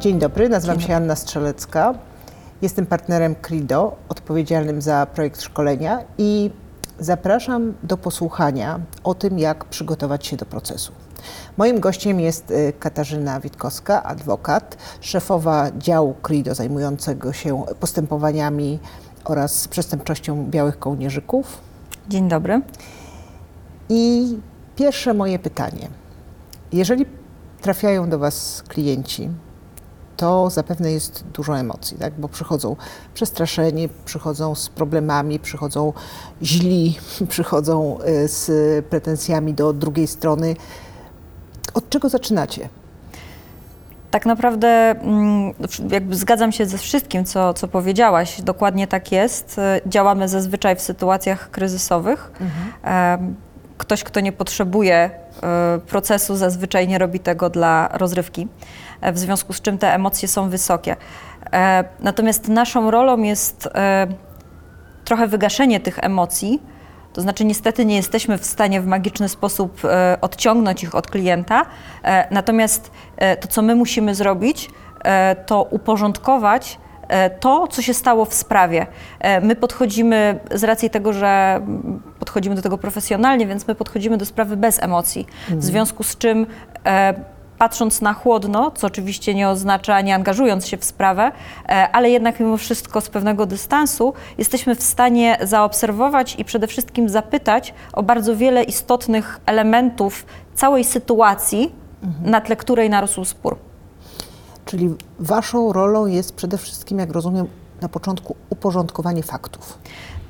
Dzień dobry, nazywam się Anna Strzelecka. Jestem partnerem CREDO, odpowiedzialnym za projekt szkolenia i zapraszam do posłuchania o tym, jak przygotować się do procesu. Moim gościem jest Katarzyna Witkowska, adwokat, szefowa działu CREDO zajmującego się postępowaniami oraz przestępczością białych kołnierzyków. Dzień dobry. I pierwsze moje pytanie. Jeżeli trafiają do Was klienci, to zapewne jest dużo emocji, tak? Bo przychodzą przestraszeni, przychodzą z problemami, przychodzą źli, przychodzą z pretensjami do drugiej strony. Od czego zaczynacie? Tak naprawdę jakby zgadzam się ze wszystkim, co powiedziałaś. Dokładnie tak jest. Działamy zazwyczaj w sytuacjach kryzysowych. Mhm. Ktoś, kto nie potrzebuje procesu, zazwyczaj nie robi tego dla rozrywki, w związku z czym te emocje są wysokie. Natomiast naszą rolą jest trochę wygaszenie tych emocji, to znaczy niestety nie jesteśmy w stanie w magiczny sposób odciągnąć ich od klienta, natomiast to, co my musimy zrobić, to uporządkować to, co się stało w sprawie. My podchodzimy, z racji tego, że podchodzimy do tego profesjonalnie, więc my podchodzimy do sprawy bez emocji, w związku z czym patrząc na chłodno, co oczywiście nie oznacza, nie angażując się w sprawę, ale jednak mimo wszystko z pewnego dystansu jesteśmy w stanie zaobserwować i przede wszystkim zapytać o bardzo wiele istotnych elementów całej sytuacji, na tle której narósł spór. Czyli Waszą rolą jest przede wszystkim, jak rozumiem, na początku uporządkowanie faktów.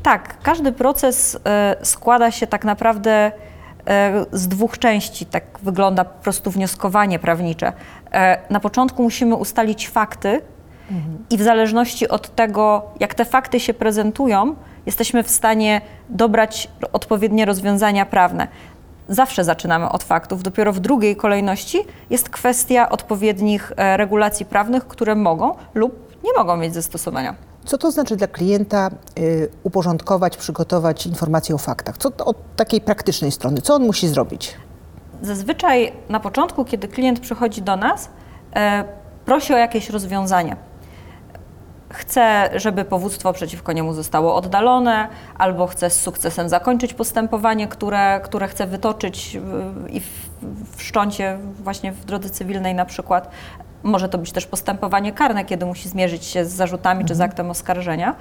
Tak, każdy proces składa się tak naprawdę z dwóch części, tak wygląda po prostu wnioskowanie prawnicze. Na początku musimy ustalić fakty i w zależności od tego, jak te fakty się prezentują, jesteśmy w stanie dobrać odpowiednie rozwiązania prawne. Zawsze zaczynamy od faktów, dopiero w drugiej kolejności jest kwestia odpowiednich regulacji prawnych, które mogą lub nie mogą mieć zastosowania. Co to znaczy dla klienta uporządkować, przygotować informacje o faktach? Co od takiej praktycznej strony, co on musi zrobić? Zazwyczaj na początku, kiedy klient przychodzi do nas, prosi o jakieś rozwiązanie. Chce, żeby powództwo przeciwko niemu zostało oddalone, albo chce z sukcesem zakończyć postępowanie, które chce wytoczyć i wszcząć je właśnie w drodze cywilnej na przykład. Może to być też postępowanie karne, kiedy musi zmierzyć się z zarzutami czy z aktem oskarżenia.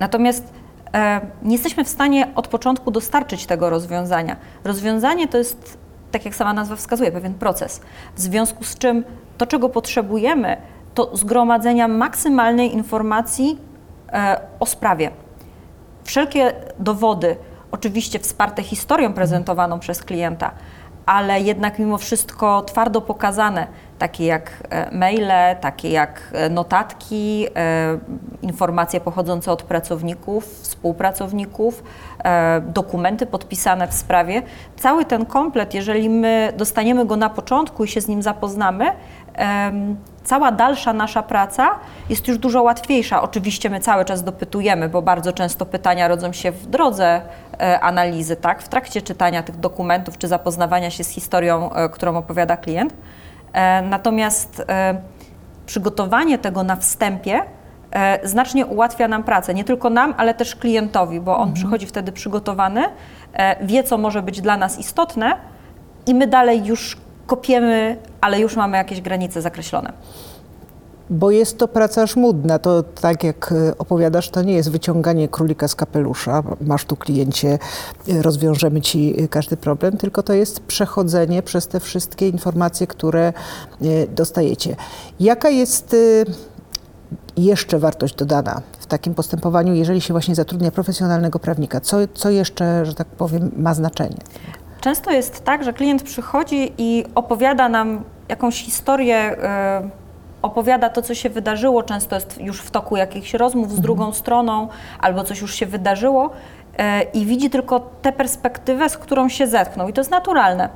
Natomiast nie jesteśmy w stanie od początku dostarczyć tego rozwiązania. Rozwiązanie to jest, tak jak sama nazwa wskazuje, pewien proces. W związku z czym to, czego potrzebujemy, to zgromadzenia maksymalnej informacji o sprawie. Wszelkie dowody, oczywiście wsparte historią prezentowaną przez klienta, ale jednak mimo wszystko twardo pokazane, takie jak maile, takie jak notatki, informacje pochodzące od pracowników, współpracowników, dokumenty podpisane w sprawie. Cały ten komplet, jeżeli my dostaniemy go na początku i się z nim zapoznamy, cała dalsza nasza praca jest już dużo łatwiejsza. Oczywiście my cały czas dopytujemy, bo bardzo często pytania rodzą się w drodze analizy, tak? W trakcie czytania tych dokumentów czy zapoznawania się z historią, którą opowiada klient. Natomiast przygotowanie tego na wstępie znacznie ułatwia nam pracę, nie tylko nam, ale też klientowi, bo on przychodzi wtedy przygotowany, wie, co może być dla nas istotne i my dalej już kopiemy, ale już mamy jakieś granice zakreślone. Bo jest to praca żmudna, to tak jak opowiadasz, to nie jest wyciąganie królika z kapelusza, masz tu kliencie, rozwiążemy ci każdy problem, tylko to jest przechodzenie przez te wszystkie informacje, które dostajecie. Jaka jest jeszcze wartość dodana w takim postępowaniu, jeżeli się właśnie zatrudnia profesjonalnego prawnika? Co jeszcze, że tak powiem, ma znaczenie? Często jest tak, że klient przychodzi i opowiada nam jakąś historię, opowiada to, co się wydarzyło, często jest już w toku jakichś rozmów z drugą stroną, albo coś już się wydarzyło i widzi tylko tę perspektywę, z którą się zetknął. I to jest naturalne,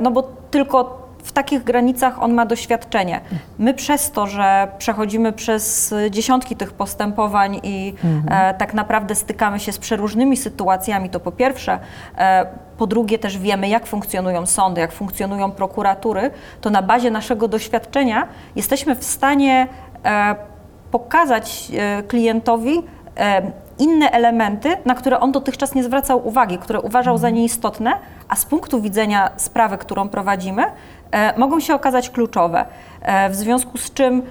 no bo tylko w takich granicach on ma doświadczenie. My przez to, że przechodzimy przez dziesiątki tych postępowań i tak naprawdę stykamy się z przeróżnymi sytuacjami, to po pierwsze, po drugie też wiemy, jak funkcjonują sądy, jak funkcjonują prokuratury, to na bazie naszego doświadczenia jesteśmy w stanie pokazać klientowi inne elementy, na które on dotychczas nie zwracał uwagi, które uważał za nieistotne, a z punktu widzenia sprawy, którą prowadzimy, mogą się okazać kluczowe. W związku z czym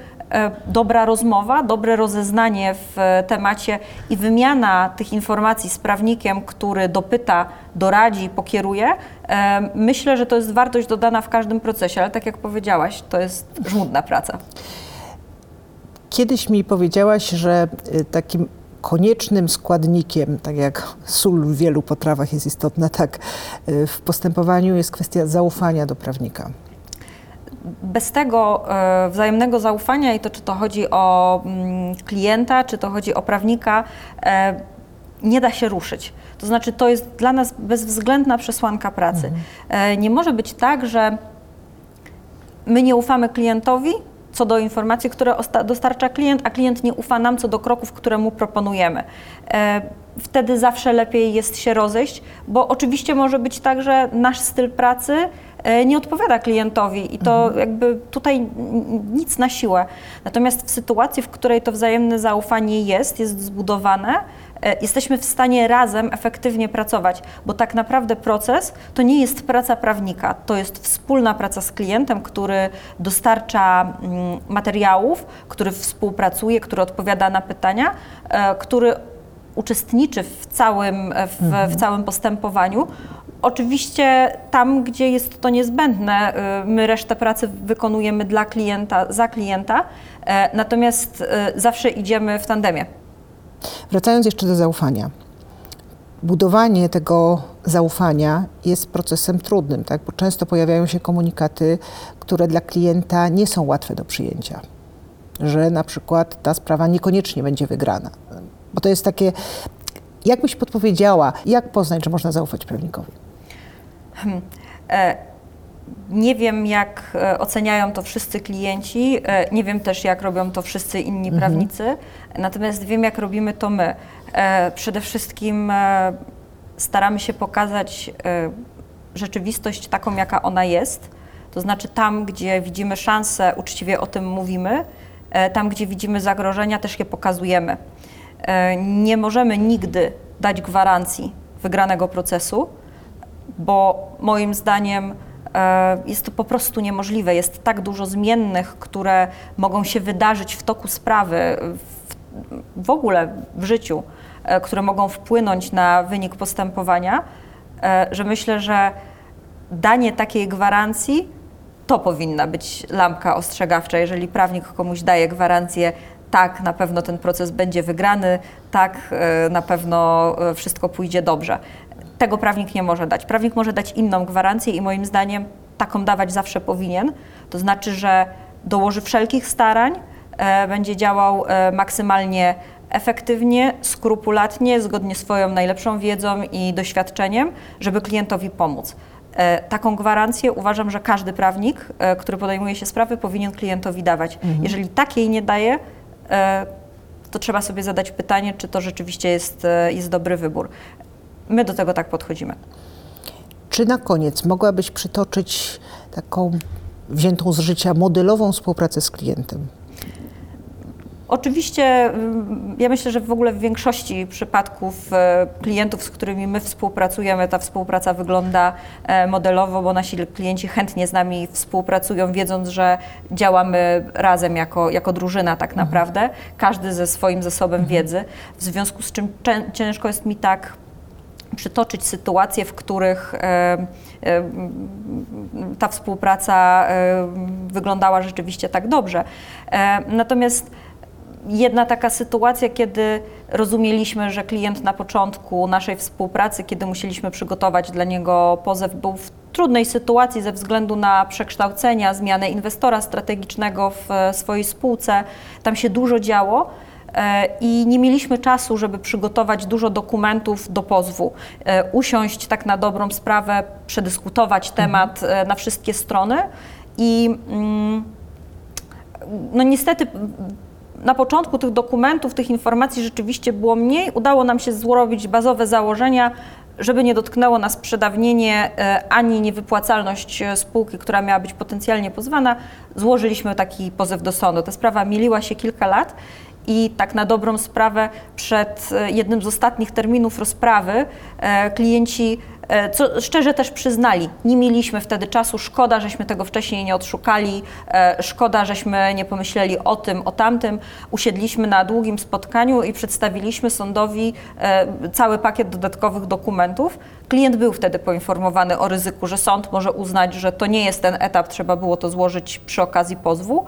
dobra rozmowa, dobre rozeznanie w temacie i wymiana tych informacji z prawnikiem, który dopyta, doradzi, pokieruje, myślę, że to jest wartość dodana w każdym procesie, ale tak jak powiedziałaś, to jest żmudna praca. Kiedyś mi powiedziałaś, że takim koniecznym składnikiem, tak jak sól w wielu potrawach jest istotna, tak w postępowaniu jest kwestia zaufania do prawnika. Bez tego wzajemnego zaufania, i to czy to chodzi o klienta, czy to chodzi o prawnika, nie da się ruszyć. To znaczy, to jest dla nas bezwzględna przesłanka pracy. Nie może być tak, że my nie ufamy klientowi co do informacji, które dostarcza klient, a klient nie ufa nam co do kroków, które mu proponujemy. Wtedy zawsze lepiej jest się rozejść, bo oczywiście może być tak, że nasz styl pracy nie odpowiada klientowi i to jakby tutaj nic na siłę. Natomiast w sytuacji, w której to wzajemne zaufanie jest zbudowane, jesteśmy w stanie razem efektywnie pracować, bo tak naprawdę proces to nie jest praca prawnika, to jest wspólna praca z klientem, który dostarcza materiałów, który współpracuje, który odpowiada na pytania, który uczestniczy w całym postępowaniu. Oczywiście tam, gdzie jest to niezbędne, my resztę pracy wykonujemy dla klienta, za klienta, natomiast zawsze idziemy w tandemie. Wracając jeszcze do zaufania. Budowanie tego zaufania jest procesem trudnym, tak? Bo często pojawiają się komunikaty, które dla klienta nie są łatwe do przyjęcia. Że na przykład ta sprawa niekoniecznie będzie wygrana. Bo to jest takie, jak byś podpowiedziała, jak poznać, że można zaufać prawnikowi? Nie wiem, jak oceniają to wszyscy klienci, nie wiem też, jak robią to wszyscy inni prawnicy, natomiast wiem, jak robimy to my. Przede wszystkim staramy się pokazać rzeczywistość taką, jaka ona jest, to znaczy tam, gdzie widzimy szansę, uczciwie o tym mówimy, tam, gdzie widzimy zagrożenia, też je pokazujemy. Nie możemy nigdy dać gwarancji wygranego procesu, bo moim zdaniem jest to po prostu niemożliwe. Jest tak dużo zmiennych, które mogą się wydarzyć w toku sprawy, w ogóle w życiu, które mogą wpłynąć na wynik postępowania, że myślę, że danie takiej gwarancji to powinna być lampka ostrzegawcza. Jeżeli prawnik komuś daje gwarancję, tak, na pewno ten proces będzie wygrany, tak, na pewno wszystko pójdzie dobrze. Tego prawnik nie może dać. Prawnik może dać inną gwarancję i moim zdaniem taką dawać zawsze powinien. To znaczy, że dołoży wszelkich starań, będzie działał maksymalnie efektywnie, skrupulatnie, zgodnie z swoją najlepszą wiedzą i doświadczeniem, żeby klientowi pomóc. Taką gwarancję uważam, że każdy prawnik, który podejmuje się sprawy, powinien klientowi dawać. Jeżeli takiej nie daje, to trzeba sobie zadać pytanie, czy to rzeczywiście jest dobry wybór. My do tego tak podchodzimy. Czy na koniec mogłabyś przytoczyć taką wziętą z życia modelową współpracę z klientem? Oczywiście, ja myślę, że w ogóle w większości przypadków klientów, z którymi my współpracujemy, ta współpraca wygląda modelowo, bo nasi klienci chętnie z nami współpracują, wiedząc, że działamy razem jako drużyna tak naprawdę, każdy ze swoim zasobem wiedzy, w związku z czym ciężko jest mi tak przytoczyć sytuacje, w których ta współpraca wyglądała rzeczywiście tak dobrze. Natomiast jedna taka sytuacja, kiedy rozumieliśmy, że klient na początku naszej współpracy, kiedy musieliśmy przygotować dla niego pozew, był w trudnej sytuacji ze względu na przekształcenia, zmianę inwestora strategicznego w swojej spółce. Tam się dużo działo i nie mieliśmy czasu, żeby przygotować dużo dokumentów do pozwu, usiąść tak na dobrą sprawę, przedyskutować temat na wszystkie strony I no niestety na początku tych dokumentów, tych informacji rzeczywiście było mniej. Udało nam się zrobić bazowe założenia, żeby nie dotknęło nas przedawnienie ani niewypłacalność spółki, która miała być potencjalnie pozwana. Złożyliśmy taki pozew do sądu. Ta sprawa miliła się kilka lat i tak na dobrą sprawę przed jednym z ostatnich terminów rozprawy klienci, co szczerze też przyznali, nie mieliśmy wtedy czasu, szkoda, żeśmy tego wcześniej nie odszukali, szkoda, żeśmy nie pomyśleli o tym, o tamtym. Usiedliśmy na długim spotkaniu i przedstawiliśmy sądowi cały pakiet dodatkowych dokumentów. Klient był wtedy poinformowany o ryzyku, że sąd może uznać, że to nie jest ten etap, trzeba było to złożyć przy okazji pozwu.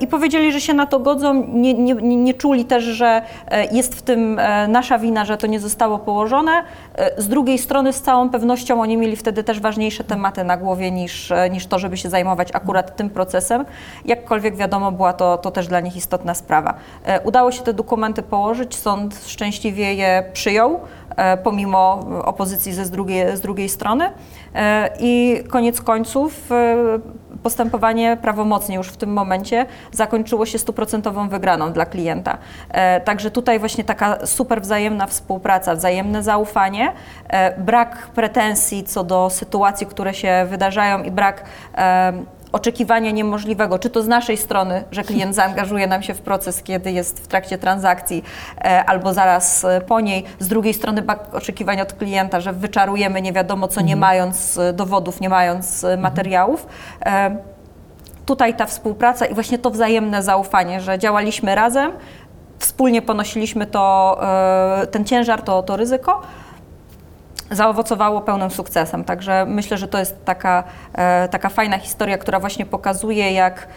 I powiedzieli, że się na to godzą, nie czuli też, że jest w tym nasza wina, że to nie zostało położone. Z drugiej strony z całą pewnością oni mieli wtedy też ważniejsze tematy na głowie niż to, żeby się zajmować akurat tym procesem. Jakkolwiek wiadomo, była to też dla nich istotna sprawa. Udało się te dokumenty położyć, sąd szczęśliwie je przyjął, pomimo opozycji z drugiej strony i koniec końców postępowanie prawomocnie już w tym momencie zakończyło się 100% wygraną dla klienta. Także tutaj właśnie taka super wzajemna współpraca, wzajemne zaufanie, brak pretensji co do sytuacji, które się wydarzają i brak oczekiwania niemożliwego, czy to z naszej strony, że klient zaangażuje nam się w proces, kiedy jest w trakcie transakcji albo zaraz po niej, z drugiej strony oczekiwania od klienta, że wyczarujemy nie wiadomo co, nie mając dowodów, nie mając materiałów. Tutaj ta współpraca i właśnie to wzajemne zaufanie, że działaliśmy razem, wspólnie ponosiliśmy ten ciężar, to ryzyko, zaowocowało pełnym sukcesem. Także myślę, że to jest taka fajna historia, która właśnie pokazuje, jak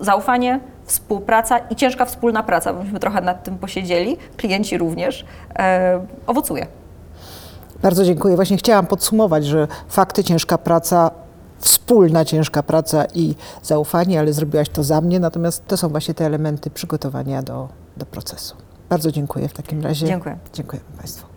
zaufanie, współpraca i ciężka wspólna praca, bo myśmy trochę nad tym posiedzieli, klienci również, owocuje. Bardzo dziękuję. Właśnie chciałam podsumować, że fakty, ciężka praca, wspólna ciężka praca i zaufanie, ale zrobiłaś to za mnie, natomiast to są właśnie te elementy przygotowania do procesu. Bardzo dziękuję w takim razie. Dziękuję. Dziękujemy Państwu.